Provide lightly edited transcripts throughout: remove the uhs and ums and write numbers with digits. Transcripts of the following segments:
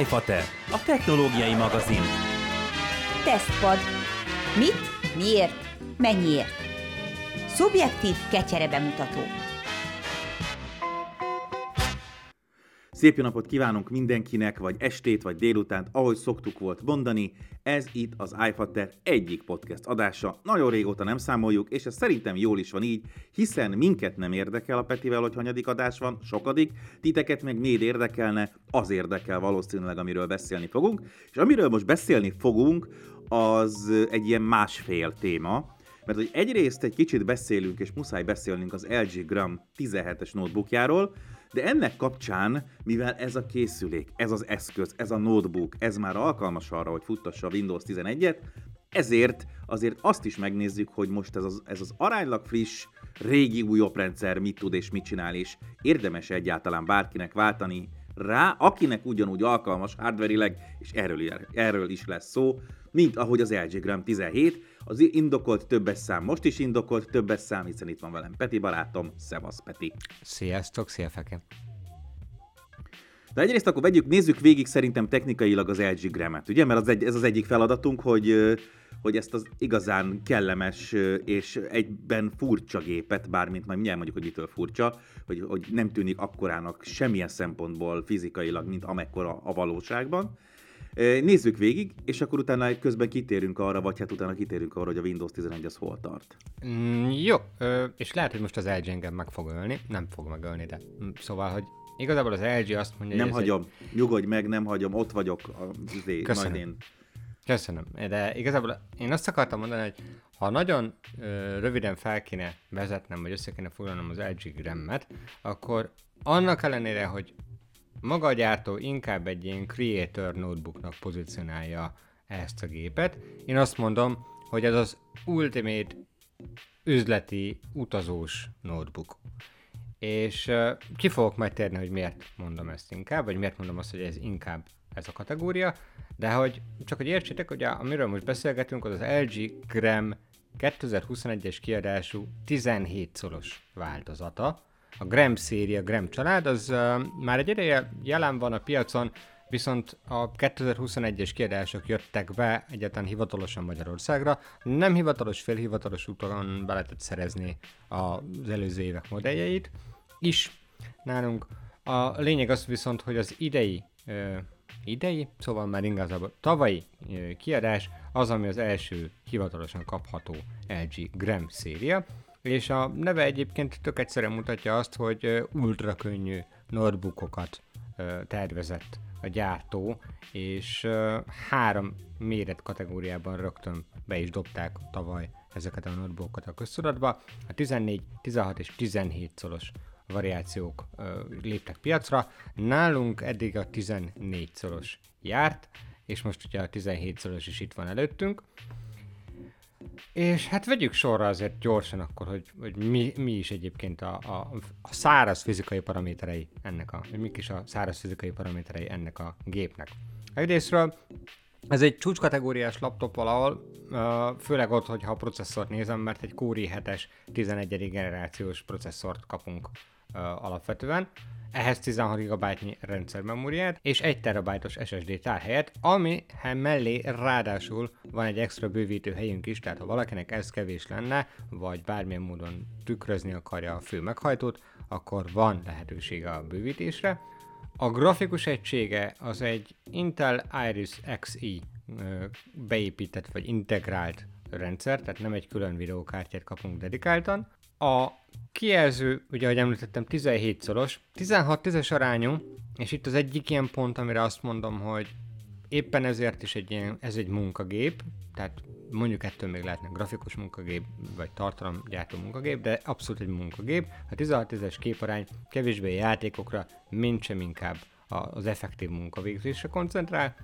iFater, a technológiai magazin. Tesztpad. Mit, miért, mennyiért? Szubjektív ketyere bemutató. Szép jó napot kívánunk mindenkinek, vagy estét, vagy délutánt, ahogy szoktuk volt mondani. Ez itt az iFater egyik podcast adása. Nagyon régóta nem számoljuk, és ez szerintem jól is van így, hiszen minket nem érdekel a Petivel, hogy hanyadik adás van, sokadik, titeket meg miért érdekelne, az érdekel valószínűleg, amiről beszélni fogunk. És amiről most beszélni fogunk, az egy ilyen másfél téma, mert hogy egyrészt egy kicsit beszélünk, és muszáj beszélnünk az LG Gram 17-es notebookjáról, de ennek kapcsán, mivel ez a készülék, ez az eszköz, ez a notebook, ez már alkalmas arra, hogy futtassa a Windows 11-et, ezért azért azt is megnézzük, hogy most ez az aránylag friss, régi új oprendszer mit tud és mit csinál, és érdemes egyáltalán bárkinek váltani rá, akinek ugyanúgy alkalmas hardverileg, és erről is lesz szó, mint ahogy az LG Gram 17, az indokolt többes szám, most is indokolt többes szám, hiszen itt van velem Peti barátom, szevasz Peti! Sziasztok, szia Feke! De egyrészt akkor nézzük végig szerintem technikailag az LG Gram-et, ugye? Mert ez az egyik feladatunk, hogy ezt az igazán kellemes és egyben furcsa gépet, bármint majd mindjárt mondjuk, hogy mitől furcsa, hogy nem tűnik akkorának semmilyen szempontból fizikailag, mint amekkora a valóságban. Nézzük végig, és akkor utána közben kitérünk arra, hogy a Windows 11 az hol tart. Jó, és lehet, hogy most az LG engem meg fog ölni. Nem fog megölni, de szóval, hogy igazából az LG azt mondja, nem hagyom, nyugodj meg, nem hagyom, ott vagyok. Köszönöm. Majd én. Köszönöm, de igazából én azt akartam mondani, hogy ha nagyon röviden fel kéne vezetnem, vagy össze kéne foglalnom az LG Gram-et, akkor annak ellenére, hogy maga a gyártó inkább egy ilyen creator notebooknak pozícionálja ezt a gépet. Én azt mondom, hogy ez az ultimate üzleti utazós notebook. És ki fogok majd térni, hogy miért mondom ezt inkább, vagy miért mondom azt, hogy ez inkább ez a kategória, de hogy csak hogy értsétek, hogy amiről most beszélgetünk, az LG Gram 2021-es kiadású 17 colos változata. A Gram széria, a Gram család, az már egy ideje jelen van a piacon, viszont a 2021-es kiadások jöttek be egyáltalán hivatalosan Magyarországra. Nem hivatalos, félhivatalos úton be lehetett szerezni az előző évek modelljeit is nálunk. A lényeg az viszont, hogy az idei, szóval már ingázából tavalyi kiadás az, ami az első hivatalosan kapható LG Gram széria. És a neve egyébként tök egyszerűen mutatja azt, hogy ultra könnyű notebookokat tervezett a gyártó, és három méret kategóriában rögtön be is dobták tavaly ezeket a notebookokat a köztudatba. A 14, 16 és 17 colos variációk léptek piacra. Nálunk eddig a 14 colos járt, és most ugye a 17 colos is itt van előttünk. És hát vegyük sorra azért gyorsan akkor, hogy mi is egyébként a száraz fizikai paraméterei ennek a gépnek. Egyrésztről ez egy csúcskategóriás laptop valahol, főleg ott, hogyha a processzort nézem, mert egy Core i7-es 11. generációs processzort kapunk alapvetően. Ehhez 16 GB-nyi rendszermemóriát és 1 TB-os SSD tárhelyet, ami mellé ráadásul van egy extra bővítő helyünk is, tehát ha valakinek ez kevés lenne, vagy bármilyen módon tükrözni akarja a fő meghajtót, akkor van lehetősége a bővítésre. A grafikus egysége az egy Intel Iris Xe beépített vagy integrált rendszer, tehát nem egy külön videókártyát kapunk dedikáltan. A kijelző, ugye ahogy említettem, 17 colos, 16:10-es arányú, és itt az egyik ilyen pont, amire azt mondom, hogy éppen ezért is ez egy munkagép, tehát mondjuk ettől még lehetne grafikus munkagép, vagy tartalomgyártó munkagép, de abszolút egy munkagép. A 16:10-es képarány kevésbé játékokra, mint sem inkább az effektív munkavégzésre koncentrál.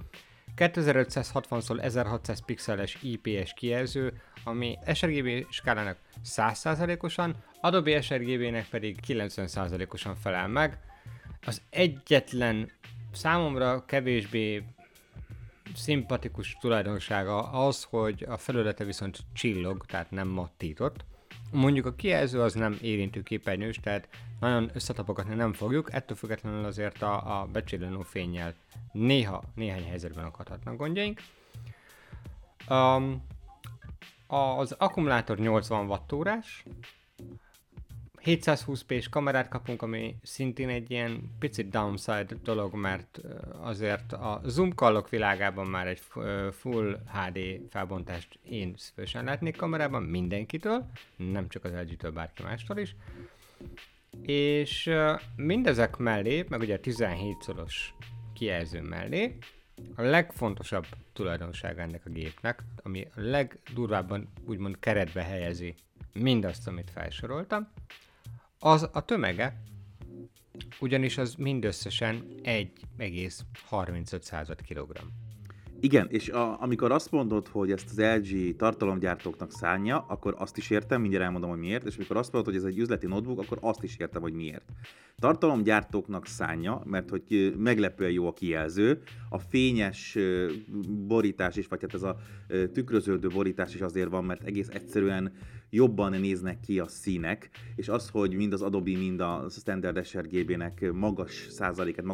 2560x1600 pixeles IPS kijelző, ami sRGB skálának 100%-osan, Adobe sRGB-nek pedig 90%-osan felel meg. Az egyetlen számomra kevésbé szimpatikus tulajdonsága az, hogy a felülete viszont csillog, tehát nem mattított. Mondjuk a kijelző az nem érintő képernyős, tehát nagyon összetapogatni nem fogjuk, ettől függetlenül azért a becsillanó fénnyel néha, néhány helyzetben akadhatnak gondjaink. Az akkumulátor 80 wattórás, 720p-s kamerát kapunk, ami szintén egy ilyen picit downside dolog, mert azért a zoom callok világában már egy full HD felbontást én szívesen látnék kamerában mindenkitől, nem csak az LG-től, bárki mástól is. És mindezek mellé, meg ugye a 17-szoros kijelző mellé, a legfontosabb tulajdonság ennek a gépnek, ami a legdurvábban úgymond keretbe helyezi mindazt, amit felsoroltam, az a tömege, ugyanis az mindösszesen 1,35 kg. Igen, és amikor azt mondod, hogy ezt az LG tartalomgyártóknak szánja, akkor azt is értem, mindjárt elmondom, hogy miért, és amikor azt mondod, hogy ez egy üzleti notebook, akkor azt is értem, hogy miért. Tartalomgyártóknak szánja, mert hogy meglepően jó a kijelző, a fényes borítás is, vagy hát ez a tükröződő borítás is azért van, mert egész egyszerűen jobban néznek ki a színek, és az, hogy mind az Adobe, mind a standard sRGB-nek magas százalékát,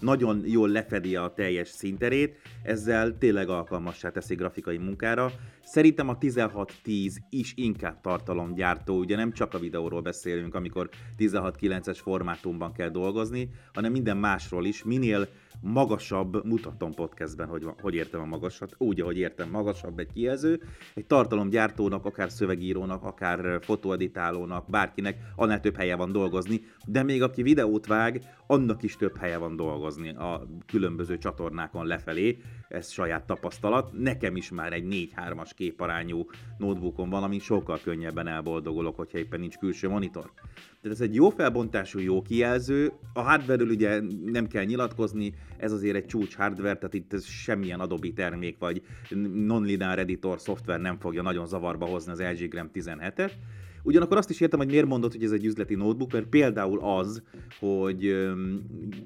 nagyon jól lefedi a teljes színterét, ezzel tényleg alkalmassá teszi grafikai munkára. Szerintem a 1610 is inkább tartalomgyártó, ugye nem csak a videóról beszélünk, amikor 16:9-es formátumban kell dolgozni, hanem minden másról is, minél magasabb, mutatom podcastben, hogy értem a magasat, úgy, ahogy értem magasabb egy kijelző, egy tartalomgyártónak, akár szövegírónak, akár fotóeditálónak, bárkinek, annál több helye van dolgozni, de még aki videót vág, annak is több helye van dolgozni a különböző csatornákon lefelé, ez saját tapasztalat. Nekem is már egy 4:3-as képarányú notebookom van, amin sokkal könnyebben elboldogolok, hogyha éppen nincs külső monitor. Tehát ez egy jó felbontású, jó kijelző, a hardware-ről ugye nem kell nyilatkozni, ez azért egy csúcs hardware, tehát itt ez semmilyen Adobe termék vagy non-linear editor szoftver nem fogja nagyon zavarba hozni az LG Gram 17-et. Ugyanakkor azt is értem, hogy miért mondod, hogy ez egy üzleti notebook, mert például az, hogy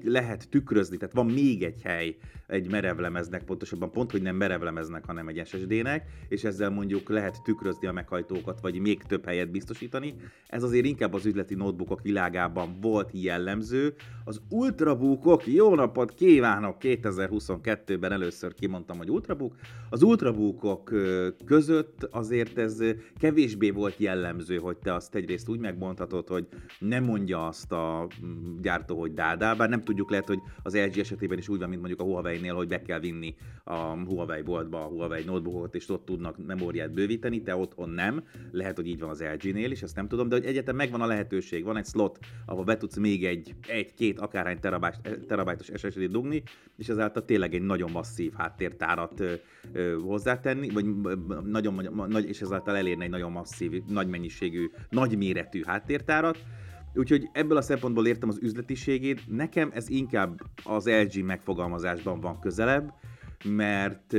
lehet tükrözni, tehát van még egy hely egy merevlemeznek, pontosabban pont, hogy nem merevlemeznek, hanem egy SSD-nek, és ezzel mondjuk lehet tükrözni a meghajtókat, vagy még több helyet biztosítani. Ez azért inkább az üzleti notebookok világában volt jellemző. Az ultrabookok, jó napot kívánok, 2022-ben először kimondtam, hogy ultrabook. Az ultrabookok között azért ez kevésbé volt jellemző, hogy te azt egyrészt úgy megmondhatod, hogy nem mondja azt a gyártó, hogy dádá, bár nem tudjuk, lehet, hogy az LG esetében is úgy van, mint mondjuk a Huawei-nél, hogy be kell vinni a Huawei boltba a Huawei notebookokat, és ott tudnak memóriát bővíteni, te otthon nem. Lehet, hogy így van az LG-nél is, ezt nem tudom, de hogy egyetem megvan a lehetőség, van egy slot, ahol be tudsz még egy-két akárhány terabájtos SSD-t dugni, és ezáltal tényleg egy nagyon masszív háttértárat hozzátenni, vagy nagyon, és ezáltal elérni egy nagyon masszív, nagy mennyiségű, nagyméretű háttértárat. Úgyhogy ebből a szempontból értem az üzletiségét, nekem ez inkább az LG megfogalmazásban van közelebb, mert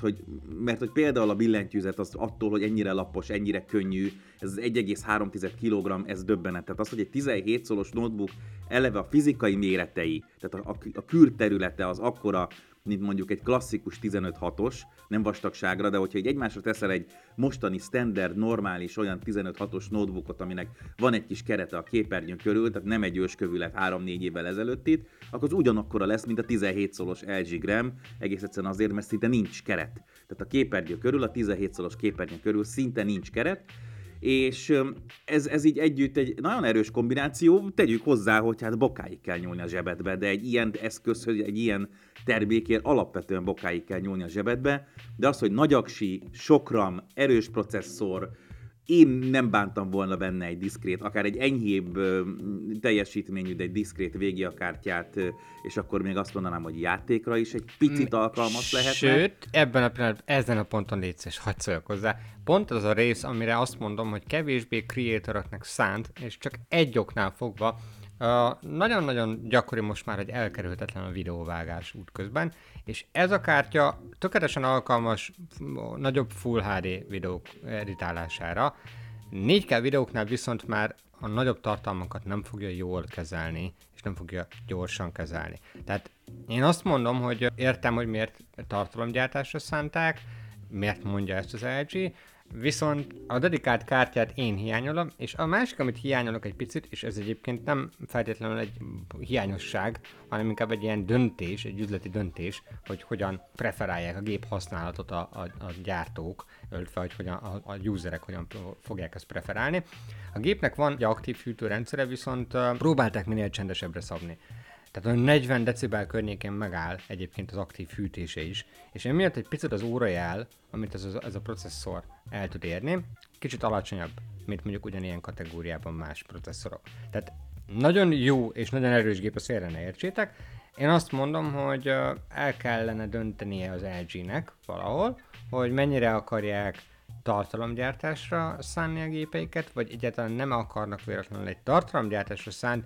hogy például a billentyűzet az attól, hogy ennyire lapos, ennyire könnyű, ez az 1,3 kg, ez döbbenet. Tehát az, hogy egy 17 szolos notebook eleve a fizikai méretei, tehát a külterülete az akkora, mint mondjuk egy klasszikus 15-6-os, nem vastagságra, de hogyha egymásra teszel egy mostani standard, normális olyan 15-6-os notebookot, aminek van egy kis kerete a képernyőn körül, tehát nem egy őskövű lett 3-4 évvel ezelőtt itt, akkor az ugyanakkora lesz, mint a 17 szolos LG Gram, egész egyszerűen azért, mert szinte nincs keret. Tehát a képernyő körül, a 17 szolos képernyő körül szinte nincs keret, és ez így együtt egy nagyon erős kombináció, tegyük hozzá, hogy hát bokáig kell nyúlni a zsebedbe, de egy ilyen eszközhöz, egy ilyen termékért alapvetően bokáig kell nyúlni a zsebedbe, de az, hogy nagy aksi, sok RAM, erős processzor, én nem bántam volna benne egy diszkrét, akár egy enyhébb teljesítményű, de egy diszkrét VGA-kártyát, és akkor még azt mondanám, hogy játékra is egy picit alkalmas lehetne. Sőt, ebben a pillanatban, ezen a ponton légy szíves, hadd szóljak hozzá. Pont az a rész, amire azt mondom, hogy kevésbé creatoroknak szánt, és csak egy oknál fogva, nagyon-nagyon gyakori most már, hogy elkerülhetetlen a videóvágás útközben, és ez a kártya tökéletesen alkalmas nagyobb Full HD videók editálására. 4K videóknál viszont már a nagyobb tartalmakat nem fogja jól kezelni, és nem fogja gyorsan kezelni. Tehát én azt mondom, hogy értem, hogy miért tartalomgyártásra szánták, miért mondja ezt az LG, Viszont a dedikált kártyát én hiányolom, és a másik, amit hiányolok egy picit, és ez egyébként nem feltétlenül egy hiányosság, hanem inkább egy ilyen döntés, egy üzleti döntés, hogy hogyan preferálják a gép használatot a gyártók, illetve hogy hogyan, a userek hogyan fogják ezt preferálni. A gépnek van egy aktív hűtőrendszere, viszont próbálták minél csendesebbre szabni. Tehát a 40 decibel környékén megáll egyébként az aktív hűtése is, és emiatt egy picit az órajel, amit ez a processzor el tud érni, kicsit alacsonyabb, mint mondjuk ugyanilyen kategóriában más processzorok. Tehát nagyon jó és nagyon erős gép, azt félre ne értsétek. Én azt mondom, hogy el kellene döntenie az LG-nek valahol, hogy mennyire akarják tartalomgyártásra szánni a gépeiket, vagy egyáltalán nem akarnak véletlenül egy tartalomgyártásra szánt,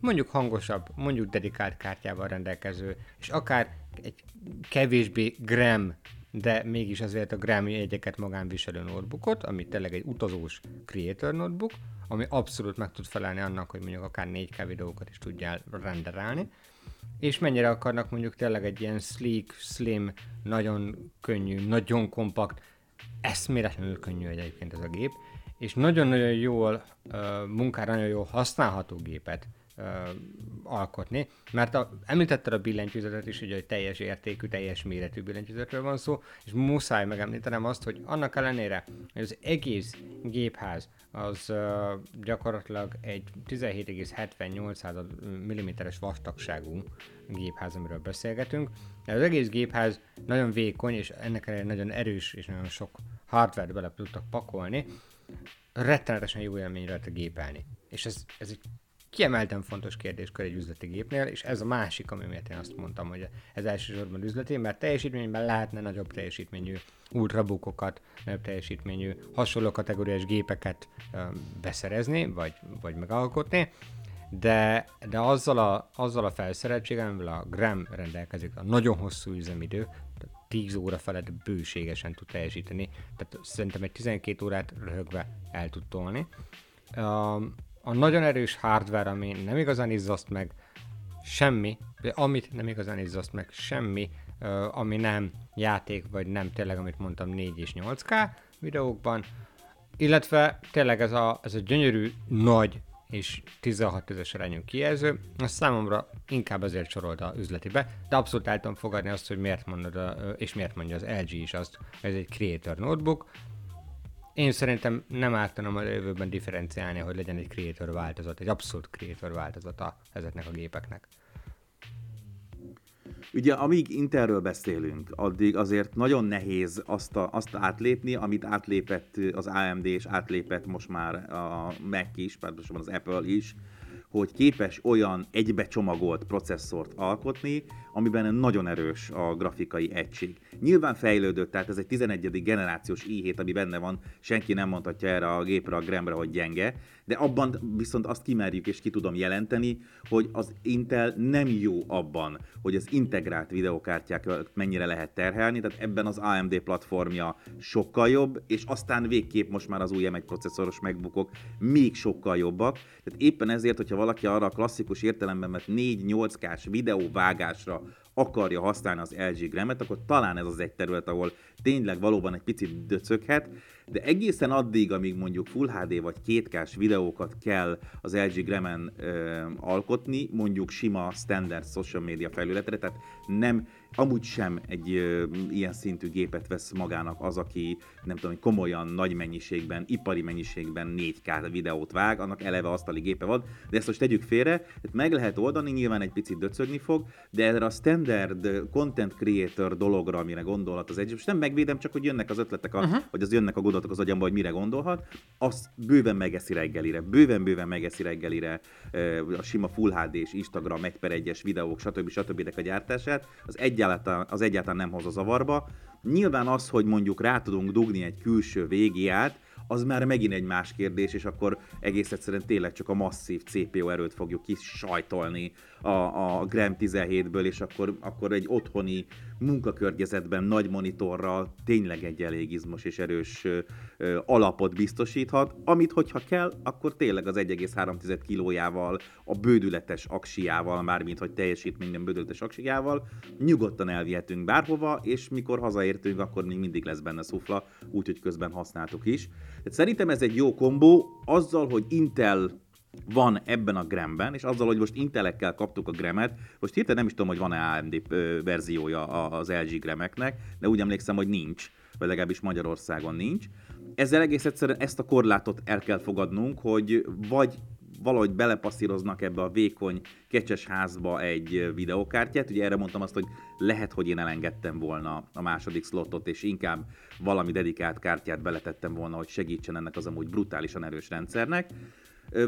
mondjuk hangosabb, mondjuk dedikált kártyával rendelkező, és akár egy kevésbé gram, de mégis azért a gram jegyeket magán viselő notebookot, ami tényleg egy utazós creator notebook, ami abszolút meg tud felelni annak, hogy mondjuk akár 4K videókat is tudjál renderálni, és mennyire akarnak mondjuk tényleg egy ilyen sleek, slim, nagyon könnyű, nagyon kompakt, eszméletlenül könnyű egyébként ez a gép, és nagyon-nagyon jól munkára, nagyon jól használható gépet alkotni, mert említetted a billentyűzetet is, ugye, hogy teljes értékű, teljes méretű billentyűzetről van szó, és muszáj megemlítenem azt, hogy annak ellenére, hogy az egész gépház az gyakorlatilag egy 17,78 mm-es vastagságú gépház, amiről beszélgetünk. Az egész gépház nagyon vékony, és ennek ellenére nagyon erős, és nagyon sok hardware-t bele tudtak pakolni. Rettenetesen jó élményre lehet gépelni. És ez egy kiemelten fontos kérdéskör egy üzleti gépnél, és ez a másik, ami miatt én azt mondtam, hogy ez elsősorban üzleti, mert teljesítményben lehetne nagyobb teljesítményű ultrabookokat, nagyobb teljesítményű hasonló kategóriás gépeket beszerezni, vagy megalkotni, de azzal a felszereltséggel, amivel a Gram rendelkezik, a nagyon hosszú üzemidő, 10 óra felett bőségesen tud teljesíteni, tehát szerintem egy 12 órát röhögve el tud tolni. A nagyon erős hardware, ami nem igazán izzaszt meg semmi, amit nem igazán izzaszt meg semmi, ami nem játék, vagy nem tényleg, amit mondtam, 4 és 8K videókban, illetve tényleg ez a gyönyörű, nagy és 16:10-es arányú kijelző, az számomra inkább azért sorolta üzletibe, de abszolút el tudom fogadni azt, hogy miért mondod, és miért mondja az LG is azt, hogy ez egy creator notebook. Én szerintem nem ártanom a jövőben differenciálni, hogy legyen egy creator változat, egy abszolút creator változata ezeknek a gépeknek. Ugye amíg Intelről beszélünk, addig azért nagyon nehéz azt átlépni, amit átlépett az AMD, és átlépett most már a Mac is, például az Apple is, hogy képes olyan egybecsomagolt processzort alkotni, amiben nagyon erős a grafikai egység. Nyilván fejlődött, tehát ez egy 11. generációs i7, ami benne van, senki nem mondhatja erre a gépre, a Gramra, hogy gyenge, de abban viszont azt kimerjük és ki tudom jelenteni, hogy az Intel nem jó abban, hogy az integrált videokártyákat mennyire lehet terhelni, tehát ebben az AMD platformja sokkal jobb, és aztán végképp most már az új M1 processzoros MacBookok még sokkal jobbak, tehát éppen ezért, hogyha valaki arra a klasszikus értelemben, mert 4-8K-s videóvágásra akarja használni az LG Gramet, akkor talán ez az egy terület, ahol tényleg valóban egy picit döcöghet, de egészen addig, amíg mondjuk Full HD vagy 2K-s videókat kell az LG Gramen alkotni, mondjuk sima standard social media felületre, tehát nem, amúgy sem egy ilyen szintű gépet vesz magának az, aki nem tudom, komolyan nagy mennyiségben, ipari mennyiségben 4K videót vág, annak eleve asztali gépe van, de ezt most tegyük félre, tehát meg lehet oldani, nyilván egy picit döcögni fog, de erre a standard content creator dologra, amire gondolhat az Edge, most nem megvédem, csak hogy jönnek az ötletek, vagy az jönnek a gondolatok az agyamba, hogy mire gondolhat, az bőven megeszi reggelire, bőven megeszi reggelire a sima Full HD és Instagram 1:1-es videók, stb. A gyártását, az egyáltalán nem hoz a zavarba. Nyilván az, hogy mondjuk rá tudunk dugni egy külső VGA-t, az már megint egy más kérdés, és akkor egész egyszerűen tényleg csak a masszív CPU erőt fogjuk kisajtolni a Gram 17-ből, és akkor egy otthoni munkakörnyezetben nagy monitorral tényleg egy elég izmos és erős alapot biztosíthat, amit hogyha kell, akkor tényleg az 1,3 kilójával, a bődületes aksiával, mármint hogy teljesítményben bődületes aksiával nyugodtan elvihetünk bárhova, és mikor hazaértünk, akkor még mindig lesz benne szufla, úgyhogy közben használtuk is. Tehát szerintem ez egy jó kombó, azzal, hogy Intel van ebben a Gramben, és azzal, hogy most Intelekkel kaptuk a Gramet, most hirtelen nem is tudom, hogy van-e AMD verziója az LG Grameknek, de úgy emlékszem, hogy nincs, vagy legalábbis Magyarországon nincs. Ezzel egész egyszerűen ezt a korlátot el kell fogadnunk, hogy vagy valahogy belepasszíroznak ebbe a vékony kecses házba egy videokártyát. Ugye erre mondtam azt, hogy lehet, hogy én elengedtem volna a második slotot, és inkább valami dedikált kártyát beletettem volna, hogy segítsen ennek az amúgy brutálisan erős rendszernek.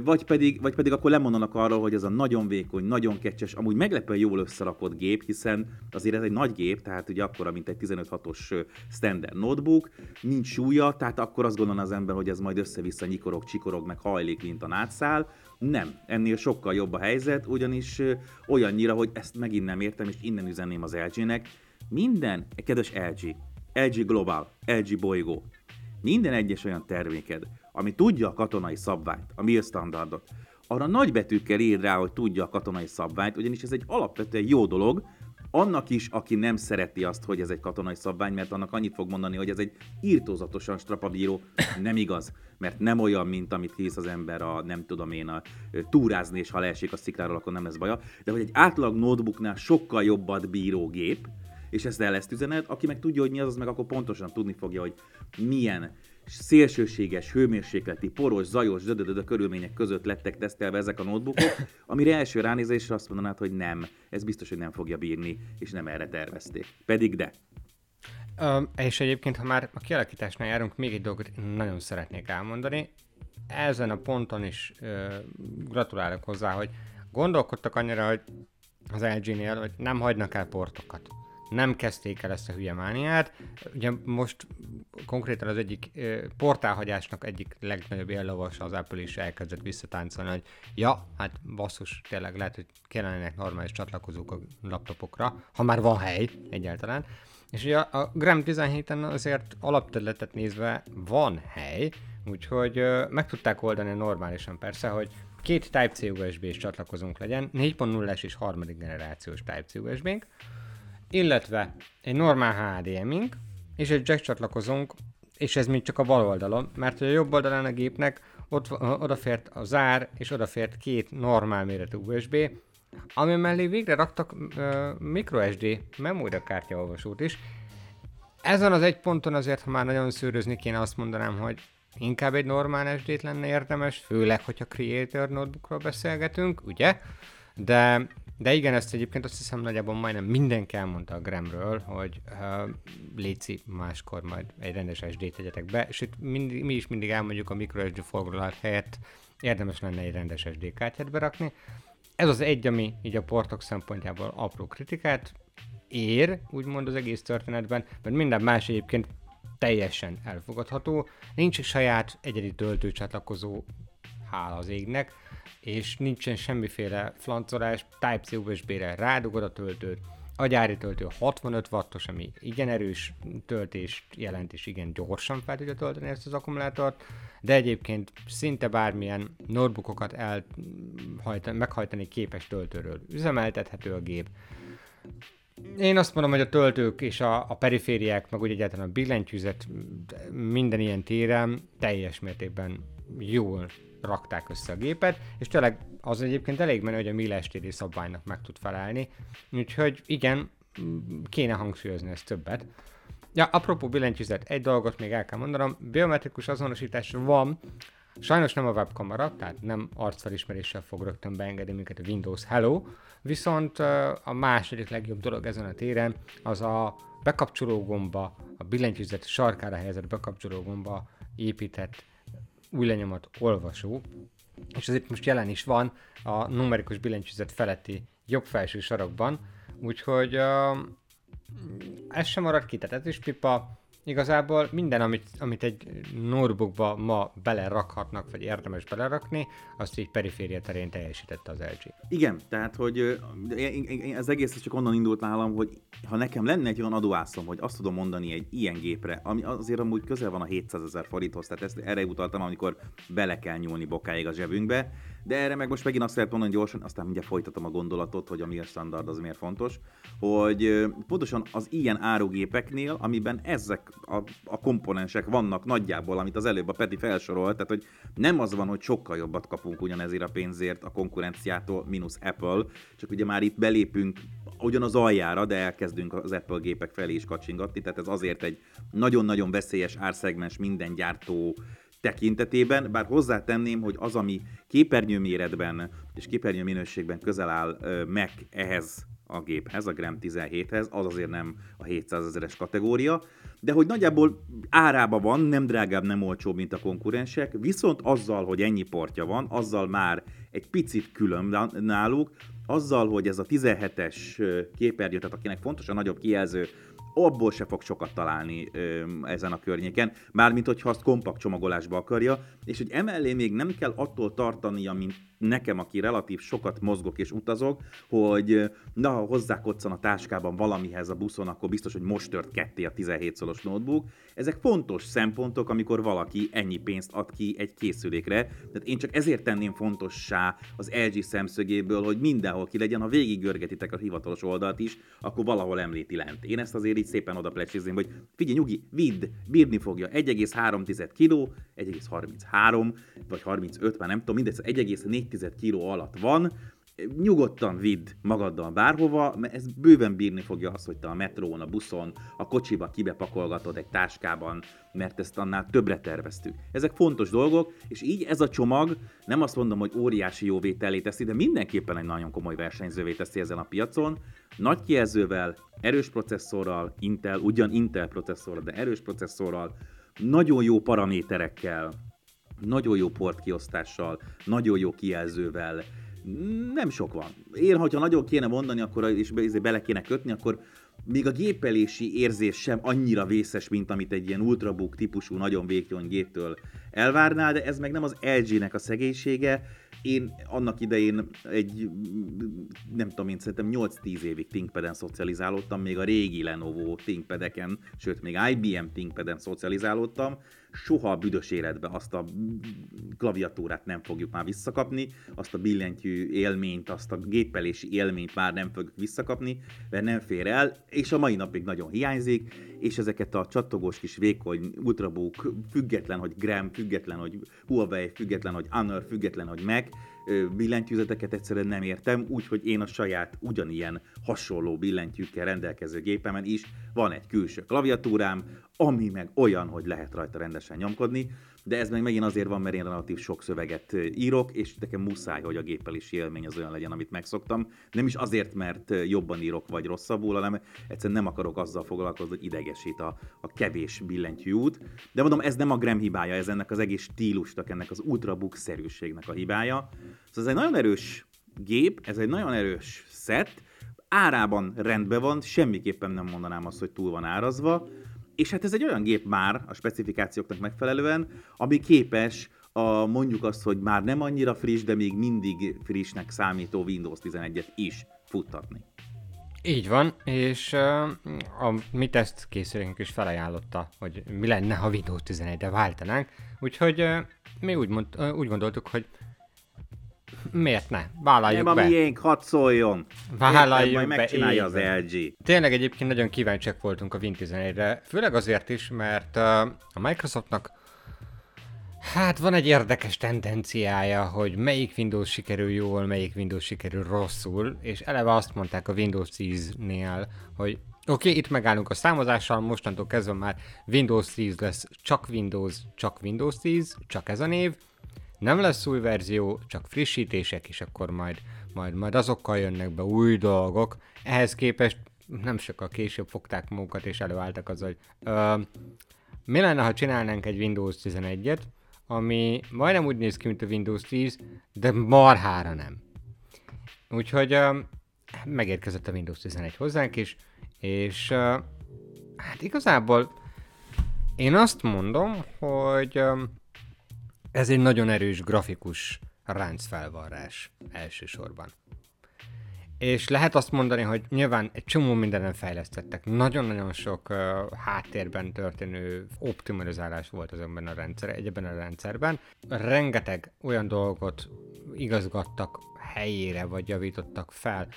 Vagy pedig akkor lemondanak arról, hogy ez a nagyon vékony, nagyon kecses, amúgy meglepően jól összerakott gép, hiszen azért ez egy nagy gép, tehát ugye akkora, mint egy 15-6-os standard notebook, nincs súlya, tehát akkor azt gondolna az ember, hogy ez majd össze-vissza nyikorog, csikorog, meg hajlik, mint a nátszál. Nem, ennél sokkal jobb a helyzet, ugyanis olyannyira, hogy ezt megint nem értem, és innen üzenném az LG-nek. Kedves LG, LG Global, LG Bolygó, minden egyes olyan terméked, ami tudja a katonai szabványt, a MIL standardot, arra nagybetűkkel írd rá, hogy tudja a katonai szabványt, ugyanis ez egy alapvetően jó dolog, annak is, aki nem szereti azt, hogy ez egy katonai szabvány, mert annak annyit fog mondani, hogy ez egy irtózatosan strapabíró, nem igaz, mert nem olyan, mint amit hisz az ember a túrázni, és ha leesik a szikláról, akkor nem lesz baja, de hogy egy átlag notebooknál sokkal jobbat bíró gép, és ezt el lesz üzenet, aki meg tudja, hogy mi az, meg akkor pontosan tudni fogja, hogy milyen szélsőséges, hőmérsékleti, poros, zajos, dödödödö körülmények között lettek tesztelve ezek a notebookok, amire első ránézésre azt mondanád, hogy nem, ez biztos, hogy nem fogja bírni, és nem erre tervezték. Pedig de. És egyébként, ha már a kialakításnál járunk, még egy dolgot nagyon szeretnék elmondani. Ezen a ponton is gratulálok hozzá, hogy gondolkodtak annyira, hogy az LG-nél, hogy nem hagynak el portokat. Nem kezdték el ezt a hülye mániát. Ugye most konkrétan az egyik portálhagyásnak egyik legnagyobb éllovasa az Apple is elkezdett visszatáncolni, hogy basszus, tényleg lehet, hogy kellenek normális csatlakozók a laptopokra, ha már van hely egyáltalán. És ugye a Gram 17-en azért alapterületet nézve van hely, úgyhogy meg tudták oldani normálisan persze, hogy 2 Type-C USB-s csatlakozónk legyen, 4.0-es és 3. generációs Type-C USB-nk, illetve egy normál HDMI-nk és egy jack csatlakozónk, és ez mind csak a bal oldalon, mert a jobb oldalán a gépnek odafért a zár, és odafért 2 normál méretű USB, ami mellé végre raktak microSD memóriakártyaolvasót is. Ezen az egy ponton azért, ha már nagyon szűrőzni kéne, azt mondanám, hogy inkább egy normál SD-t lenne érdemes, főleg, hogyha Creator Notebookról beszélgetünk, ugye? De igen, ezt egyébként azt hiszem nagyjából majdnem mindenki elmondta a Gramről, hogy léci máskor majd egy rendes SD-t tegyetek be, és itt mi is mindig elmondjuk a microSD forgalmat helyett, érdemes lenne egy rendes SD kártyát berakni. Ez az egy, ami így a portok szempontjából apró kritikát ér, úgymond az egész történetben, mert minden más egyébként teljesen elfogadható, nincs saját egyedi töltőcsatlakozó, hála az égnek, és nincsen semmiféle flancolás, Type-C USB-re rádugod a töltőt, a gyári töltő 65 wattos, ami igen erős töltést jelent, és igen gyorsan fel tudja tölteni ezt az akkumulátort, de egyébként szinte bármilyen notebookokat meghajtani képes töltőről üzemeltethető a gép. Én azt mondom, hogy a töltők és a perifériák, meg úgy egyáltalán a billentyűzet minden ilyen téren teljes mértékben jól rakták össze a gépet, és tényleg az egyébként elég menő, hogy a MIL STD szabványnak meg tud felelni, úgyhogy igen, kéne hangsúlyozni ezt többet. Apropó billentyűzet, egy dolgot még el kell mondanom, biometrikus azonosítás van, sajnos nem a webkamera, tehát nem arcfelismeréssel fog rögtön beengedni minket a Windows Hello, viszont a második legjobb dolog ezen a téren az a bekapcsoló gomba, a billentyűzet sarkára helyezett bekapcsoló gomba épített új lenyomat olvasó, és azért most jelen is van a numerikus billentyűzet feletti jobb felső sarokban, úgyhogy ez sem marad ki, tehát ez is pipa, Igazából minden, amit egy notebookba ma belerakhatnak, vagy érdemes belerakni, azt így periféria terén teljesítette az LG. Igen, tehát, hogy ez egész csak onnan indult nálam, hogy ha nekem lenne egy olyan adóászom, hogy azt tudom mondani egy ilyen gépre, ami azért amúgy közel van a 700 000 forinthoz, tehát ezt erre utaltam, amikor bele kell nyúlni bokáig a zsebünkbe, de erre meg most megint azt lehet mondani gyorsan, aztán mindjárt folytatom a gondolatot, hogy a mi a standard az miért fontos, hogy pontosan az ilyen árugépeknél, amiben ezek a komponensek vannak nagyjából, amit az előbb a Peti felsorolt, tehát hogy nem az van, hogy sokkal jobbat kapunk ugyanezért a pénzért a konkurenciától, mínusz Apple, csak ugye már itt belépünk ugyanaz aljára, de elkezdünk az Apple gépek felé is kacsingatni, tehát ez azért egy nagyon-nagyon veszélyes árszegmens minden gyártó tekintetében, bár hozzátenném, hogy az, ami képernyőméretben és képernyőminőségben közel áll Mac ehhez a géphez, a Gram 17-hez, az azért nem a 700 000-es kategória, de hogy nagyjából árába van, nem drágább, nem olcsóbb, mint a konkurensek, viszont azzal, hogy ennyi portja van, azzal már egy picit külön náluk, azzal, hogy ez a 17-es képernyő, tehát akinek fontos a nagyobb kijelző, abból se fog sokat találni ezen a környéken, mármint hogyha azt kompakt csomagolásba akarja, és hogy emellé még nem kell attól tartania, mint nekem, aki relatív sokat mozgok és utazok, hogy na, ha hozzákoccan a táskában valamihez a buszon, akkor biztos, hogy most tört ketté a 17 szolos notebook. Ezek fontos szempontok, amikor valaki ennyi pénzt ad ki egy készülékre. Tehát én csak ezért tenném fontossá az LG szemszögéből, hogy mindenhol ki legyen, ha végig görgetitek a hivatalos oldalt is, akkor valahol említi lent. Én ezt azért így szépen odaplecsizném, hogy figyelj, nyugi, vidd, bírni fogja 1,3 kg, 1,33 vagy 35, már nem tudom, mindez 1,4 kg alatt van, nyugodtan vidd magaddal bárhova, mert ez bőven bírni fogja azt, hogy te a metrón, a buszon, a kocsiba kibepakolgatod egy táskában, mert ezt annál többre terveztük. Ezek fontos dolgok, és így ez a csomag, nem azt mondom, hogy óriási jóvétellé teszi, de mindenképpen egy nagyon komoly versenyzővé teszi ezen a piacon. Nagy kijelzővel, erős processzorral, ugyan Intel processzorral, de erős processzorral, nagyon jó paraméterekkel, nagyon jó portkiosztással, nagyon jó kijelzővel, nem sok van. Én, hogyha nagyon kéne mondani, akkor és bele kéne kötni, akkor még a gépelési érzés sem annyira vészes, mint amit egy ilyen ultrabook típusú, nagyon vékony géptől elvárnál, de ez meg nem az LG-nek a szegénysége. Én annak idején szerintem 8-10 évig ThinkPad-en szocializálódtam, még a régi Lenovo ThinkPad-eken, sőt, még IBM ThinkPad-en szocializálódtam, soha a büdös életbe azt a klaviatúrát nem fogjuk már visszakapni, azt a billentyű élményt, azt a géppelési élményt már nem fogjuk visszakapni, mert nem fér el, és a mai napig nagyon hiányzik, és ezeket a csattogós kis vékony ultrabook, független, hogy Gram, független, hogy Huawei, független, hogy Honor, független, hogy Mac, billentyűzeteket egyszerűen nem értem, úgyhogy én a saját ugyanilyen hasonló billentyűkkel rendelkező gépemen is van egy külső klaviatúrám, ami meg olyan, hogy lehet rajta rendesen nyomkodni, de ez meg megint azért van, mert én relatív sok szöveget írok, és nekem muszáj, hogy a gépelési élmény az olyan legyen, amit megszoktam. Nem is azért, mert jobban írok, vagy rosszabbul, hanem egyszerűen nem akarok azzal foglalkozni, hogy idegesít a kevés billentyűút. De mondom, ez nem a Gram hibája, ez ennek az egész stílusnak, ennek az ultrabook-szerűségnek a hibája. Szóval ez egy nagyon erős gép, ez egy nagyon erős szett, árában rendben van, semmiképpen nem mondanám azt, hogy túl van árazva, és hát ez egy olyan gép már a specifikációknak megfelelően, ami képes mondjuk azt, hogy már nem annyira friss, de még mindig frissnek számító Windows 11-et is futtatni. Így van, és a mi tesztkészülőnk is felajánlotta, hogy mi lenne, ha Windows 11-re váltanánk, úgyhogy mi úgy gondoltuk, hogy miért ne? Vállaljuk be. Nem a miénk, hadd szóljon. Vállaljuk majd megcsinálja az LG. Tényleg egyébként nagyon kíváncsiak voltunk a Win 11-re, főleg azért is, mert a Microsoftnak van egy érdekes tendenciája, hogy melyik Windows sikerül jól, melyik Windows sikerül rosszul, és eleve azt mondták a Windows 10-nél, hogy oké, itt megállunk a számozással, mostantól kezdve már Windows 10 lesz, csak Windows 10, csak ez a név. Nem lesz új verzió, csak frissítések, és akkor majd azokkal jönnek be új dolgok. Ehhez képest nem sokkal később fogták magukat, és előálltak azzal, hogy mi lenne, ha csinálnánk egy Windows 11-et, ami majdnem úgy néz ki, mint a Windows 10, de marhára nem. Úgyhogy megérkezett a Windows 11 hozzánk is, és hát igazából Én azt mondom, hogy ez egy nagyon erős grafikus ráncfelvarrás elsősorban. És lehet azt mondani, hogy nyilván egy csomó mindenen fejlesztettek. Nagyon-nagyon sok háttérben történő optimalizálás volt az ebben a rendszerben. Rengeteg olyan dolgot igazgattak helyére, vagy javítottak fel,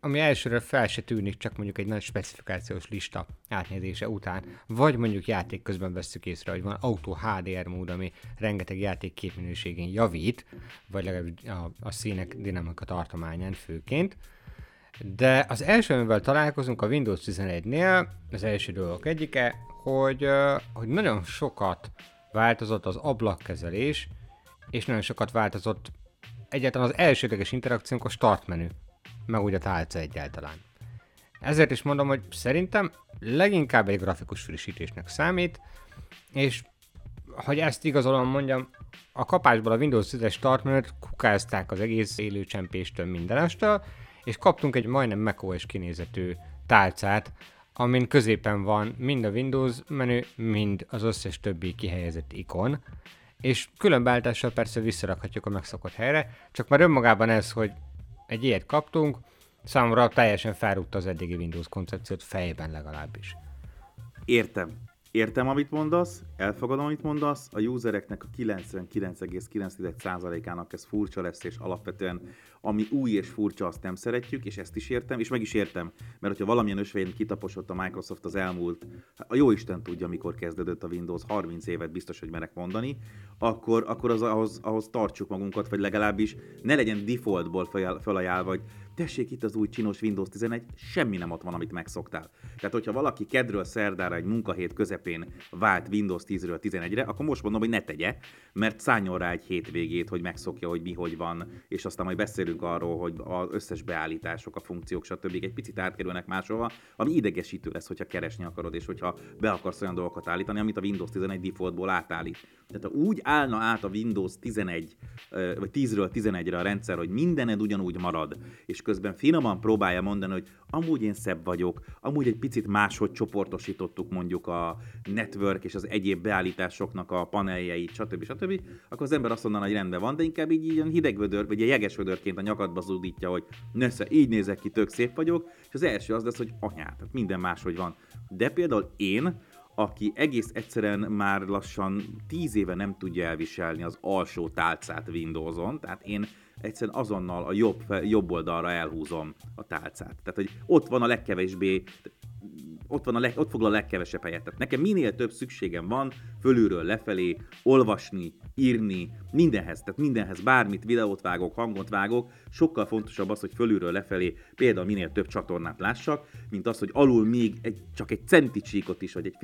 ami elsőre fel se tűnik, csak mondjuk egy nagy specifikációs lista átnézése után, vagy mondjuk játék közben vesszük észre, hogy van Auto HDR mód, ami rengeteg játék képminőségén javít, vagy legalábbis a színek dinamika tartományán főként. De az első, amivel találkozunk a Windows 11-nél, az első dolgok egyike, hogy nagyon sokat változott az ablakkezelés, és nagyon sokat változott egyáltalán az elsődleges interakciónk a start menü, meg úgy a tálca egyáltalán. Ezért is mondom, hogy szerintem leginkább egy grafikus frissítésnek számít, és hogy ezt igazolom mondjam, a kapásból a Windows 10-es start menüt kukázták az egész élőcsempéstől mindenestől, és kaptunk egy majdnem macOS kinézetű tálcát, amin középen van mind a Windows menü, mind az összes többi kihelyezett ikon, és különbeállítással persze visszarakhatjuk a megszokott helyre, csak már önmagában ez, hogy egy ilyet kaptunk, számomra teljesen felrúgta az eddigi Windows koncepciót fejben legalábbis. Értem, amit mondasz, elfogadom, amit mondasz, a usereknek a 99,9%-ának ez furcsa lesz, és alapvetően ami új és furcsa, azt nem szeretjük, és ezt is értem, és meg is értem, mert hogyha valamilyen ösvényen kitaposott a Microsoft az elmúlt, a jó Isten tudja, mikor kezdődött a Windows, 30 évet biztos, hogy merek mondani, akkor ahhoz tartsuk magunkat, vagy legalábbis ne legyen defaultból felajánlva, vagy tessék itt az új csinos Windows 11, semmi nem ott van, amit megszoktál. Tehát, hogyha valaki kedről szerdára egy munkahét közepén vált Windows 10-ről 11-re, akkor most mondom, hogy ne tegye, mert szálljon rá egy hétvégét, hogy megszokja, hogy mi hogy van, és aztán majd beszélünk arról, hogy az összes beállítások, a funkciók, stb. Egy picit átkerülnek máshova, ami idegesítő lesz, hogyha keresni akarod, és hogyha be akarsz olyan dolgokat állítani, amit a Windows 11 defaultból átállít. Tehát ha úgy állna át a Windows 11, vagy 10-ről 11-re a rendszer, hogy mindened ugyanúgy marad, és közben finoman próbálja mondani, hogy amúgy én szebb vagyok, amúgy egy picit máshogy csoportosítottuk mondjuk a network és az egyéb beállításoknak a paneljeit, stb. Akkor az ember azt mondaná, hogy rendben van, de inkább így ilyen hidegvödör, vagy ilyen jegesvödörként a nyakadba zúdítja, hogy nesze, így nézek ki, tök szép vagyok, és az első az lesz, hogy anyát, minden máshogy van. De például én, aki egész egyszerűen már lassan 10 éve nem tudja elviselni az alsó tálcát Windowson, tehát én egyszerűen azonnal a jobb oldalra elhúzom a tálcát. Tehát, hogy ott van a legkevésbé, ott foglal a legkevesebb helyet. Tehát nekem minél több szükségem van fölülről lefelé olvasni, írni, mindenhez. Tehát mindenhez bármit, videót vágok, hangot vágok. Sokkal fontosabb az, hogy fölülről lefelé például minél több csatornát lássak, mint az, hogy alul még csak egy centi csíkot is, vagy egy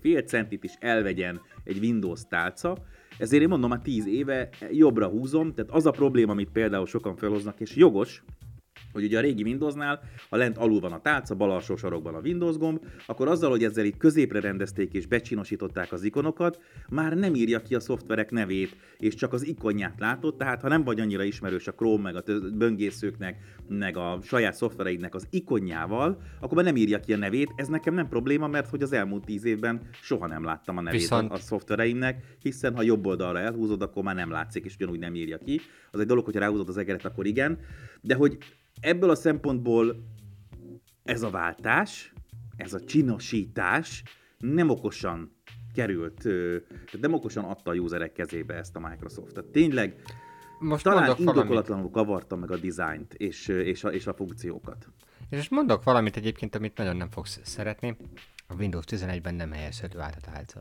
fél centit is elvegyen egy Windows tálca. Ezért én mondom, már 10 éve jobbra húzom, tehát az a probléma, amit például sokan felhoznak, és jogos, hogy ugye a régi Windowsnál, ha lent alul van a tálca, bal alsó sarokban a Windows gomb, akkor azzal, hogy ezzel így középre rendezték és becsinosították az ikonokat, már nem írja ki a szoftverek nevét, és csak az ikonját látod, tehát ha nem vagy annyira ismerős a Chrome, meg a böngészőknek, meg a saját szoftvereidnek az ikonjával, akkor már nem írja ki a nevét, ez nekem nem probléma, mert hogy az elmúlt 10 évben soha nem láttam a nevét viszont a szoftvereimnek, hiszen ha jobb oldalra elhúzod, akkor már nem látszik, és ugyanúgy nem írja ki. Az egy dolog, hogyha ráhúzod az egeret, akkor igen, de hogy ebből a szempontból ez a váltás, ez a csinosítás nem okosan került, tehát nem okosan adta a userek kezébe ezt a Microsoft. Tehát tényleg most talán indokolatlanul kavarta meg a dizájnt és a funkciókat. És most mondok valamit egyébként, amit nagyon nem fogsz szeretni. A Windows 11-ben nem helyezhető át a tálca.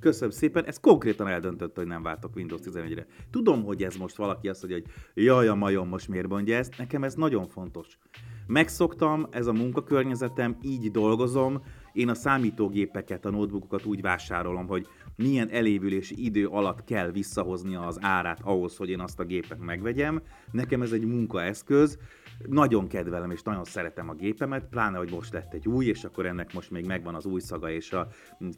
Köszönöm szépen, ez konkrétan eldöntött, hogy nem váltok Windows 11-re. Tudom, hogy ez most valaki azt mondja, hogy jaj, a majom, most miért mondja ezt, nekem ez nagyon fontos. Megszoktam, ez a munkakörnyezetem, így dolgozom, én a számítógépeket, a notebookokat úgy vásárolom, hogy milyen elévülési idő alatt kell visszahoznia az árát ahhoz, hogy én azt a gépet megvegyem. Nekem ez egy munkaeszköz, nagyon kedvelem és nagyon szeretem a gépemet, pláne, hogy most lett egy új, és akkor ennek most még megvan az új szaga, és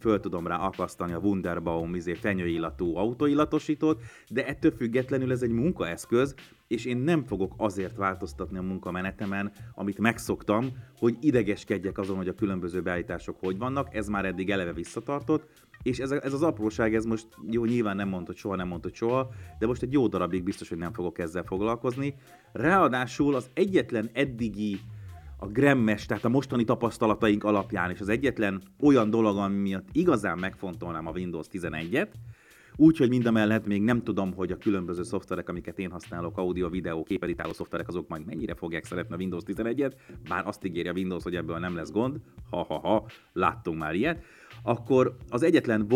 föl tudom rá akasztani a Wunderbaum fenyőillatú autóillatosítót, de ettől függetlenül ez egy munkaeszköz, és én nem fogok azért változtatni a munkamenetemen, amit megszoktam, hogy idegeskedjek azon, hogy a különböző beállítások hogy vannak, ez már eddig eleve visszatartott, és ez az apróság, ez most jó, nyilván nem mondott soha, de most egy jó darabig biztos, hogy nem fogok ezzel foglalkozni. Ráadásul az egyetlen eddigi, a Gram-es, tehát a mostani tapasztalataink alapján, és az egyetlen olyan dolog, ami miatt igazán megfontolnám a Windows 11-et, úgyhogy mindamellett még nem tudom, hogy a különböző szoftverek, amiket én használok, audio, videó, képeditáló szoftverek, azok majd mennyire fogják szeretni a Windows 11-et, bár azt ígéri a Windows, hogy ebből nem lesz gond, láttunk már ilyet, akkor az egyetlen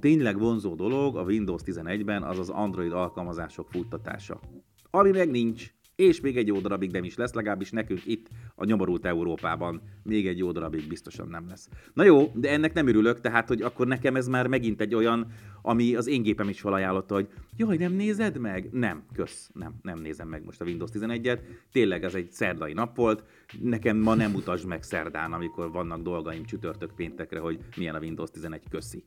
tényleg vonzó dolog a Windows 11-ben az az Android alkalmazások futtatása. Ami meg nincs, és még egy jó darabig nem is lesz, legalábbis nekünk itt a nyomorult Európában még egy jó darabig biztosan nem lesz. Na jó, de ennek nem örülök, tehát hogy akkor nekem ez már megint egy olyan, ami az én gépem is felajánlotta, hogy jaj, nem nézed meg? Nem nézem meg most a Windows 11-et, tényleg ez egy szerdai nap volt, nekem ma nem utasd meg szerdán, amikor vannak dolgaim csütörtök péntekre, hogy milyen a Windows 11, köszi.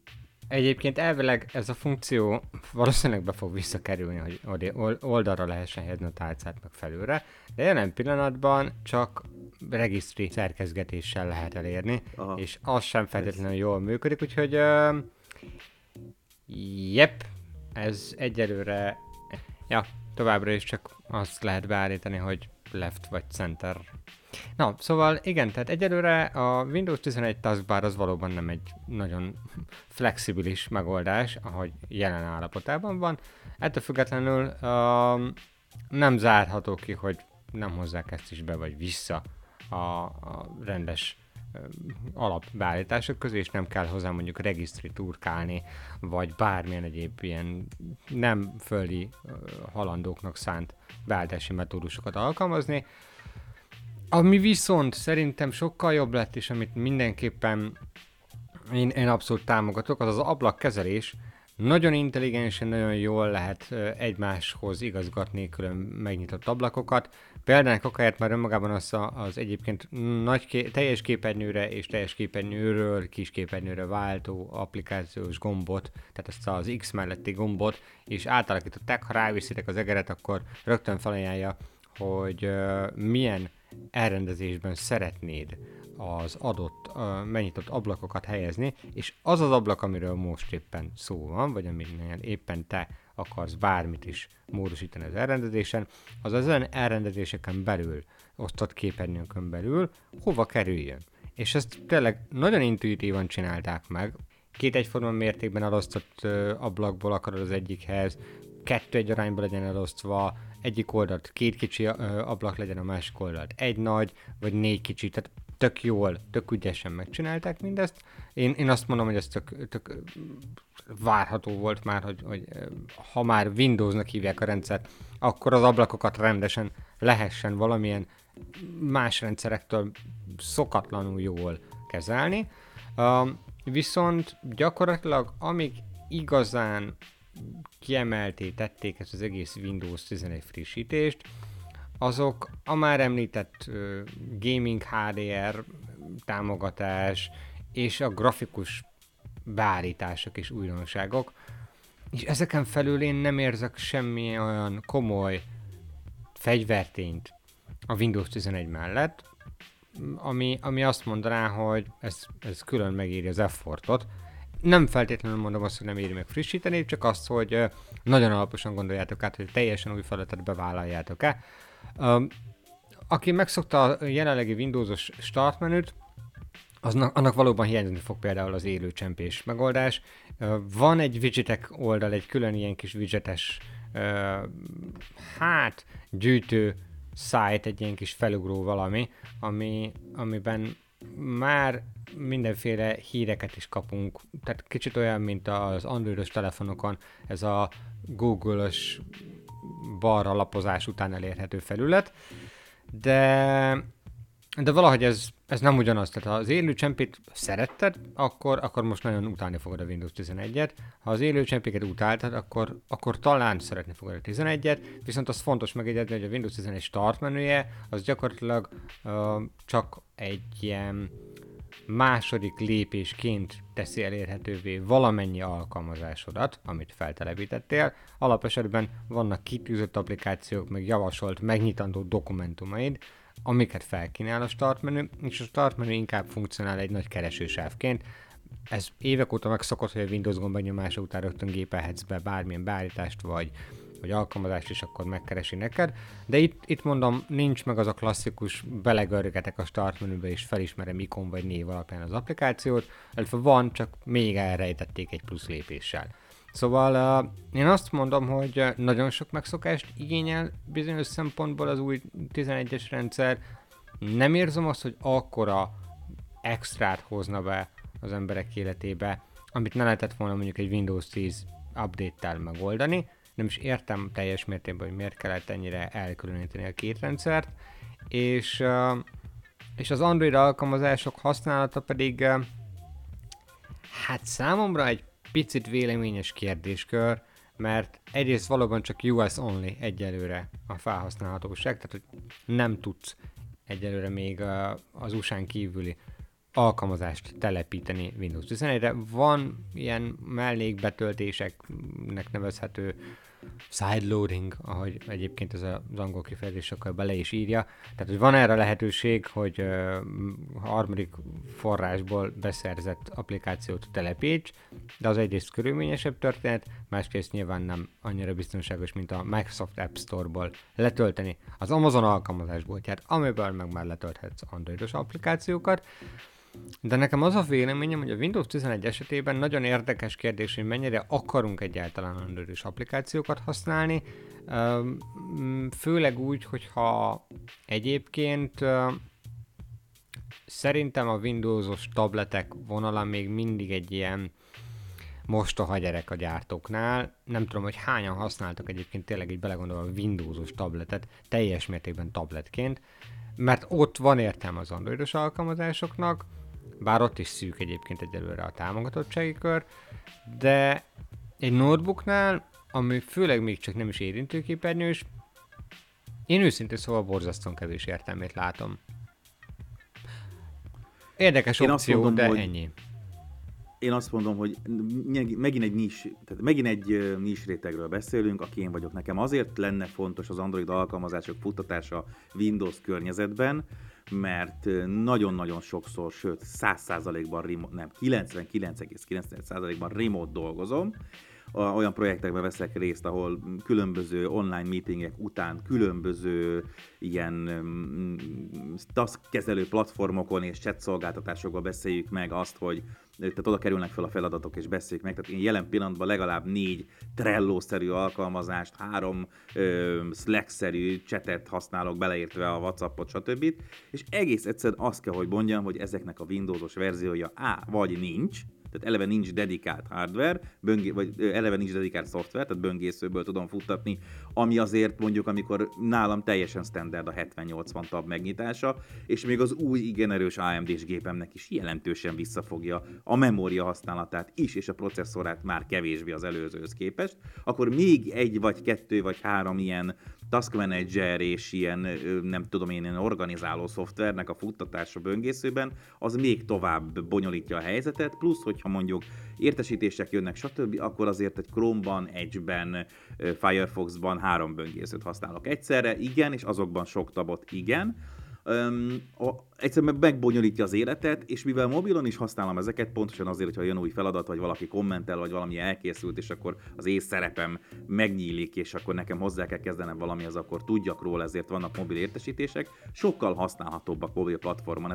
Egyébként elvileg ez a funkció valószínűleg be fog visszakerülni, hogy oldalra lehessen helyezni a tárcát meg felülre, de jelen pillanatban csak regisztri szerkezgetéssel lehet elérni, és az sem feltétlenül jól működik, úgyhogy ez egyelőre továbbra is csak azt lehet beállítani, hogy left vagy center. Na, szóval igen, tehát egyelőre a Windows 11 taskbar az valóban nem egy nagyon flexibilis megoldás, ahogy jelen állapotában van. Ettől függetlenül nem zárható ki, hogy nem hozzák ezt is be vagy vissza a rendes alapbeállítások közé, és nem kell hozzá mondjuk regisztri turkálni, vagy bármilyen egyéb ilyen nem földi halandóknak szánt beállítási metódusokat alkalmazni. Ami viszont szerintem sokkal jobb lett, és amit mindenképpen én abszolút támogatok, az az ablakkezelés. Nagyon intelligensen, nagyon jól lehet egymáshoz igazgatni külön megnyitott ablakokat. Példának akárját már önmagában az egyébként teljes képernyőre és teljes képernyőről kis képernyőre váltó applikációs gombot, tehát ezt az X melletti gombot, és átalakították, ha ráviszitek az egeret, akkor rögtön felajánlja, hogy milyen elrendezésben szeretnéd az adott megnyitott ablakokat helyezni, és az az ablak, amiről most éppen szó van, vagy aminél éppen te akarsz bármit is módosítani az elrendezésen, az ezen elrendezéseken belül, osztott képernyőkön belül, hova kerüljön. És ezt tényleg nagyon intuitívan csinálták meg. Két egyforma mértékben elosztott ablakból akarod az egyikhez, 2-1 arányban legyen elosztva, egyik oldalt 2 kicsi ablak legyen, a másik oldalt 1 nagy, vagy 4 kicsi, tehát tök jól, tök ügyesen megcsinálták mindezt. Én azt mondom, hogy ez tök várható volt már, hogy ha már Windowsnak hívják a rendszert, akkor az ablakokat rendesen lehessen valamilyen más rendszerektől szokatlanul jól kezelni. Viszont gyakorlatilag amíg igazán kiemelté tették ezt az egész Windows 11 frissítést, azok a már említett gaming HDR támogatás és a grafikus beállítások és újdonságok, és ezeken felül én nem érzek semmi olyan komoly fegyvertényt a Windows 11 mellett, ami azt mondaná, hogy ez külön megéri az effortot. Nem feltétlenül mondom azt, hogy nem éri meg frissíteni, csak azt, hogy nagyon alaposan gondoljátok át, hogy teljesen új feladatot bevállaljátok-e. Aki megszokta a jelenlegi Windows-os startmenüt, annak valóban hiányozni fog például az élő csempés megoldás. Van egy widgetek oldal, egy külön ilyen kis widgetes gyűjtő szájt, egy ilyen kis felugró valami, amiben már mindenféle híreket is kapunk, tehát kicsit olyan, mint az androidos telefonokon ez a Google-os balra lapozás után elérhető felület, de De valahogy ez nem ugyanaz. Tehát ha az élő csempét szeretted, akkor most nagyon utálni fogod a Windows 11-et. Ha az élő csempéket utáltad, akkor talán szeretni fogod a 11-et, viszont az fontos megjegyezni, hogy a Windows 11 start menüje az gyakorlatilag csak egy ilyen második lépésként teszi elérhetővé valamennyi alkalmazásodat, amit feltelepítettél. Alapesetben vannak kitűzött applikációk, meg javasolt, megnyitandó dokumentumaid, amiket felkínál a Start menü, és a Start menü inkább funkcionál egy nagy keresősávként. Ez évek óta megszokott, hogy a Windows gomb benyomása után rögtön gépelhetsz be bármilyen beállítást vagy alkalmazást, és akkor megkeresi neked. De itt mondom, nincs meg az a klasszikus belegörgetek a Start menübe, és felismerem ikon vagy név alapján az applikációt, illetve van, csak még elrejtették egy plusz lépéssel. Szóval én azt mondom, hogy nagyon sok megszokást igényel bizonyos szempontból az új 11-es rendszer. Nem érzem azt, hogy akkora extrát hozna be az emberek életébe, amit ne lehetett volna mondjuk egy Windows 10 update-tel megoldani. Nem is értem teljes mértékben, hogy miért kellett ennyire elkülöníteni a két rendszert. És az Android alkalmazások használata pedig hát számomra egy picit véleményes kérdéskör, mert egyrészt valóban csak US only egyelőre a felhasználhatóság, tehát hogy nem tudsz egyelőre még az USA-n kívüli alkalmazást telepíteni Windows 11-re. Van ilyen mellékbetöltéseknek nevezhető sideloading, ahogy egyébként ez az angol kifejezés sokkal bele is írja. Tehát, hogy van erre lehetőség, hogy harmadik forrásból beszerzett applikációt telepíts, de az egyrészt körülményesebb történet, másrészt nyilván nem annyira biztonságos, mint a Microsoft App Store-ból letölteni az Amazon alkalmazásboltját, amiből meg már letölthetsz androidos applikációkat. De nekem az a véleményem, hogy a Windows 11 esetében nagyon érdekes kérdés, hogy mennyire akarunk egyáltalán androidos applikációkat használni, főleg úgy, hogyha egyébként szerintem a Windowsos tabletek vonala még mindig egy ilyen mostoha gyerek a gyártóknál. Nem tudom, hogy hányan használtak egyébként tényleg így belegondolva a Windowsos tabletet teljes mértékben tabletként, mert ott van értelme az androidos alkalmazásoknak, bár ott is szűk egyébként egyelőre a támogatottsági kör, de egy notebooknál, ami főleg még csak nem is érintőképernyős, én őszintén szóval borzasztóan kevés értelmét látom. Érdekes opció, mondom, de ennyi. Én azt mondom, hogy megint egy nis rétegről beszélünk, aki én vagyok. Nekem azért lenne fontos az Android alkalmazások futtatása Windows környezetben, mert nagyon-nagyon sokszor, sőt 99,9%-ban remote dolgozom. Olyan projektekben veszek részt, ahol különböző online meetingek után különböző ilyen taskkezelő platformokon és chat szolgáltatásokban beszéljük meg azt, hogy tehát oda kerülnek fel a feladatok és beszéljük meg. Tehát én jelen pillanatban legalább 4 Trello-szerű alkalmazást, 3 Slack-szerű chatet használok, beleértve a WhatsAppot, stb. És egész egyszerűen azt kell, hogy mondjam, hogy ezeknek a Windows-os verziója vagy nincs, tehát eleve nincs dedikált hardware, vagy eleve nincs dedikált szoftver, tehát böngészőből tudom futtatni, ami azért mondjuk, amikor nálam teljesen standard a 70-80 tab megnyitása, és még az új, igen erős AMD-s gépemnek is jelentősen visszafogja a memória használatát is, és a processzorát már kevésbé az előzőhöz képest, akkor még 1 vagy 2 vagy 3 ilyen task manager és ilyen, nem tudom én, organizáló szoftvernek a futtatása böngészőben, az még tovább bonyolítja a helyzetet, plusz, hogyha mondjuk értesítések jönnek, stb., akkor azért egy Chrome-ban, Edge-ben, Firefox-ban 3 böngészőt használok egyszerre, igen, és azokban sok tabot, igen. Egyszerűen megbonyolítja az életet, és mivel mobilon is használom ezeket, pontosan azért, hogyha jön új feladat, vagy valaki kommentel, vagy valami elkészült, és akkor az észszerepem megnyílik, és akkor nekem hozzá kell kezdenem valamihez, akkor tudjak róla, ezért vannak mobil értesítések, sokkal használhatóbbak mobil platformon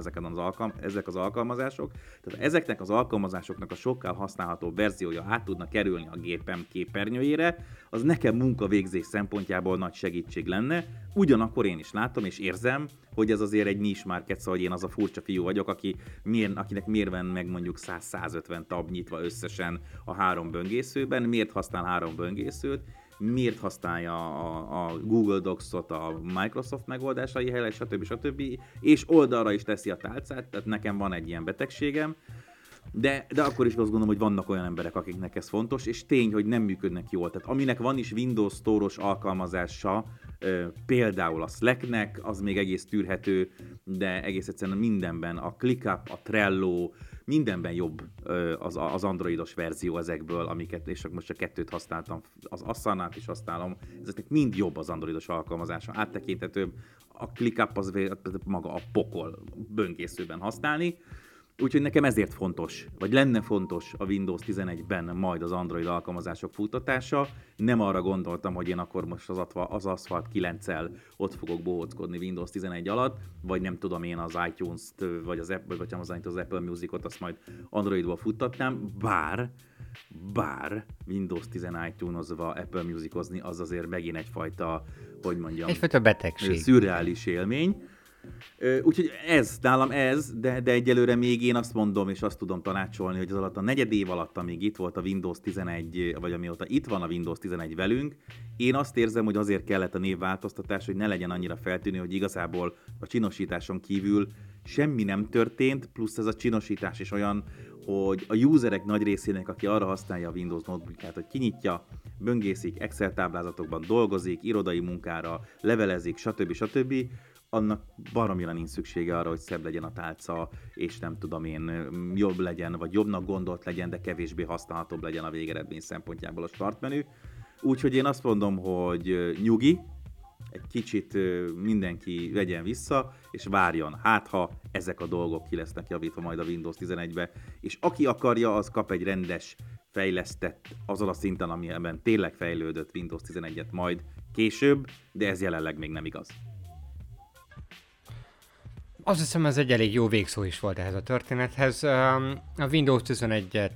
ezek az alkalmazások. Tehát ezeknek az alkalmazásoknak a sokkal használhatóbb verziója át tudna kerülni a gépem képernyőjére, az nekem munkavégzés szempontjából nagy segítség lenne, ugyanakkor én is látom és érzem, hogy ez azért egy nis market, szóval hogy én az a furcsa fiú vagyok, akinek miért van meg mondjuk 100-150 tab nyitva összesen a 3 böngészőben, miért használ 3 böngészőt, miért használja a Google Docs-ot a Microsoft megoldásai helyett, stb. És oldalra is teszi a tálcát, tehát nekem van egy ilyen betegségem. De akkor is azt gondolom, hogy vannak olyan emberek, akiknek ez fontos, és tény, hogy nem működnek jól. Tehát aminek van is Windows Store-os alkalmazása, például a Slacknek, az még egész tűrhető, de egész egyszerűen mindenben, a ClickUp, a Trello, mindenben jobb az androidos verzió ezekből, amiket, és most a kettőt használtam, az Asanát is használom, ezeknek mind jobb az androidos alkalmazása, áttekinthetőbb, a ClickUp az maga a pokol böngészőben használni. Úgyhogy nekem ezért fontos, vagy lenne fontos a Windows 11-ben majd az Android alkalmazások futtatása. Nem arra gondoltam, hogy én akkor most az Asphalt 9-el ott fogok bohóckodni Windows 11 alatt, vagy nem tudom, én az iTunes-t, vagy az Apple Musicot, azt majd Androidból futtatnám, bár Windows 10 iTunes-ozva Apple Musicozni az azért megint egyfajta, hogy mondjam, egyfajta betegség, szürreális élmény. Úgyhogy ez, nálam ez, de egyelőre még én azt mondom, és azt tudom tanácsolni, hogy az alatt a negyed év alatt, amíg itt volt a Windows 11, vagy amióta itt van a Windows 11 velünk, én azt érzem, hogy azért kellett a névváltoztatás, hogy ne legyen annyira feltűnő, hogy igazából a csinosításon kívül semmi nem történt, plusz ez a csinosítás is olyan, hogy a userek nagy részének, aki arra használja a Windows notebookját, hogy kinyitja, böngészik, Excel táblázatokban dolgozik, irodai munkára, levelezik, stb., annak baromira nincs szüksége arra, hogy szebb legyen a tálca, és nem tudom én, jobb legyen, vagy jobbnak gondolt legyen, de kevésbé használhatóbb legyen a végeredmény szempontjából a startmenü. Úgyhogy én azt mondom, hogy nyugi, egy kicsit mindenki vegyen vissza, és várjon, ha ezek a dolgok ki lesznek javítva majd a Windows 11-be, és aki akarja, az kap egy rendes, fejlesztett, azon a szinten, amiben tényleg fejlődött Windows 11-et majd később, de ez jelenleg még nem igaz. Azt hiszem, ez egy elég jó végszó is volt ehhez a történethez. A Windows 11-et,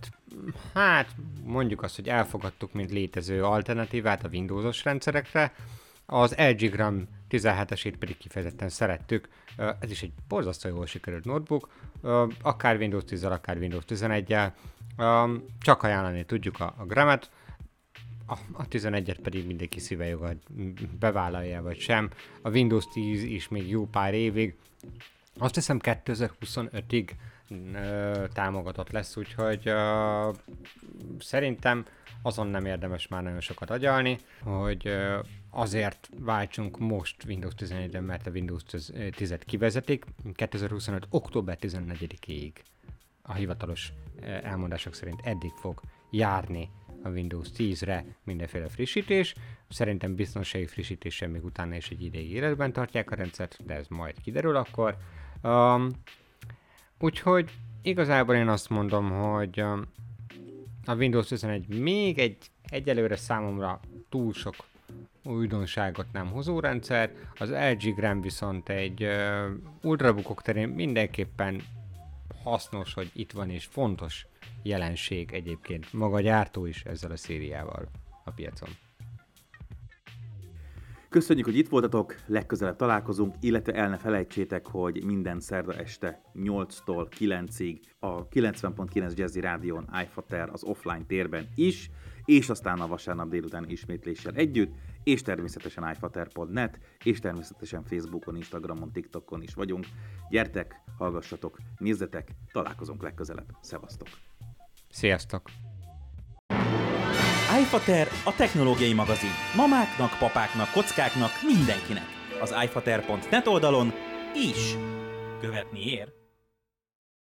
mondjuk azt, hogy elfogadtuk, mint létező alternatívát a Windowsos rendszerekre, az LG Gram 17-esét pedig kifejezetten szerettük. Ez is egy borzasztó jól sikerült notebook, akár Windows 10-el, akár Windows 11-el. Csak ajánlani tudjuk a Gramet, a 11-et pedig mindenki szívejoga bevállalja, vagy sem. A Windows 10 is még jó pár évig, azt hiszem 2025-ig támogatott lesz, úgyhogy szerintem azon nem érdemes már nagyon sokat agyalni, hogy azért váltsunk most Windows 11-re, mert a Windows 10-et kivezetik 2025. október 14-ig. A hivatalos elmondások szerint eddig fog járni a Windows 10-re mindenféle frissítés. Szerintem biztonsági frissítéssel még utána is egy ideig életben tartják a rendszert, de ez majd kiderül akkor. Úgyhogy igazából én azt mondom, hogy a Windows 11 még egyelőre számomra túl sok újdonságot nem hozó rendszer, az LG Gram viszont egy ultrabookok terén mindenképpen hasznos, hogy itt van, és fontos jelenség egyébként. Maga a gyártó is ezzel a szériával a piacon. Köszönjük, hogy itt voltatok, legközelebb találkozunk, illetve el ne felejtsétek, hogy minden szerda este 8-tól 9-ig a 90.9 Jazzy Rádión iFater az offline térben is, és aztán a vasárnap délután ismétléssel együtt, és természetesen iFater.net, és természetesen Facebookon, Instagramon, TikTokon is vagyunk. Gyertek, hallgassatok, nézzetek, találkozunk legközelebb. Szevasztok! Sziasztok! iFater a technológiai magazin. Mamáknak, papáknak, kockáknak, mindenkinek. Az iFater.net oldalon is követni ér.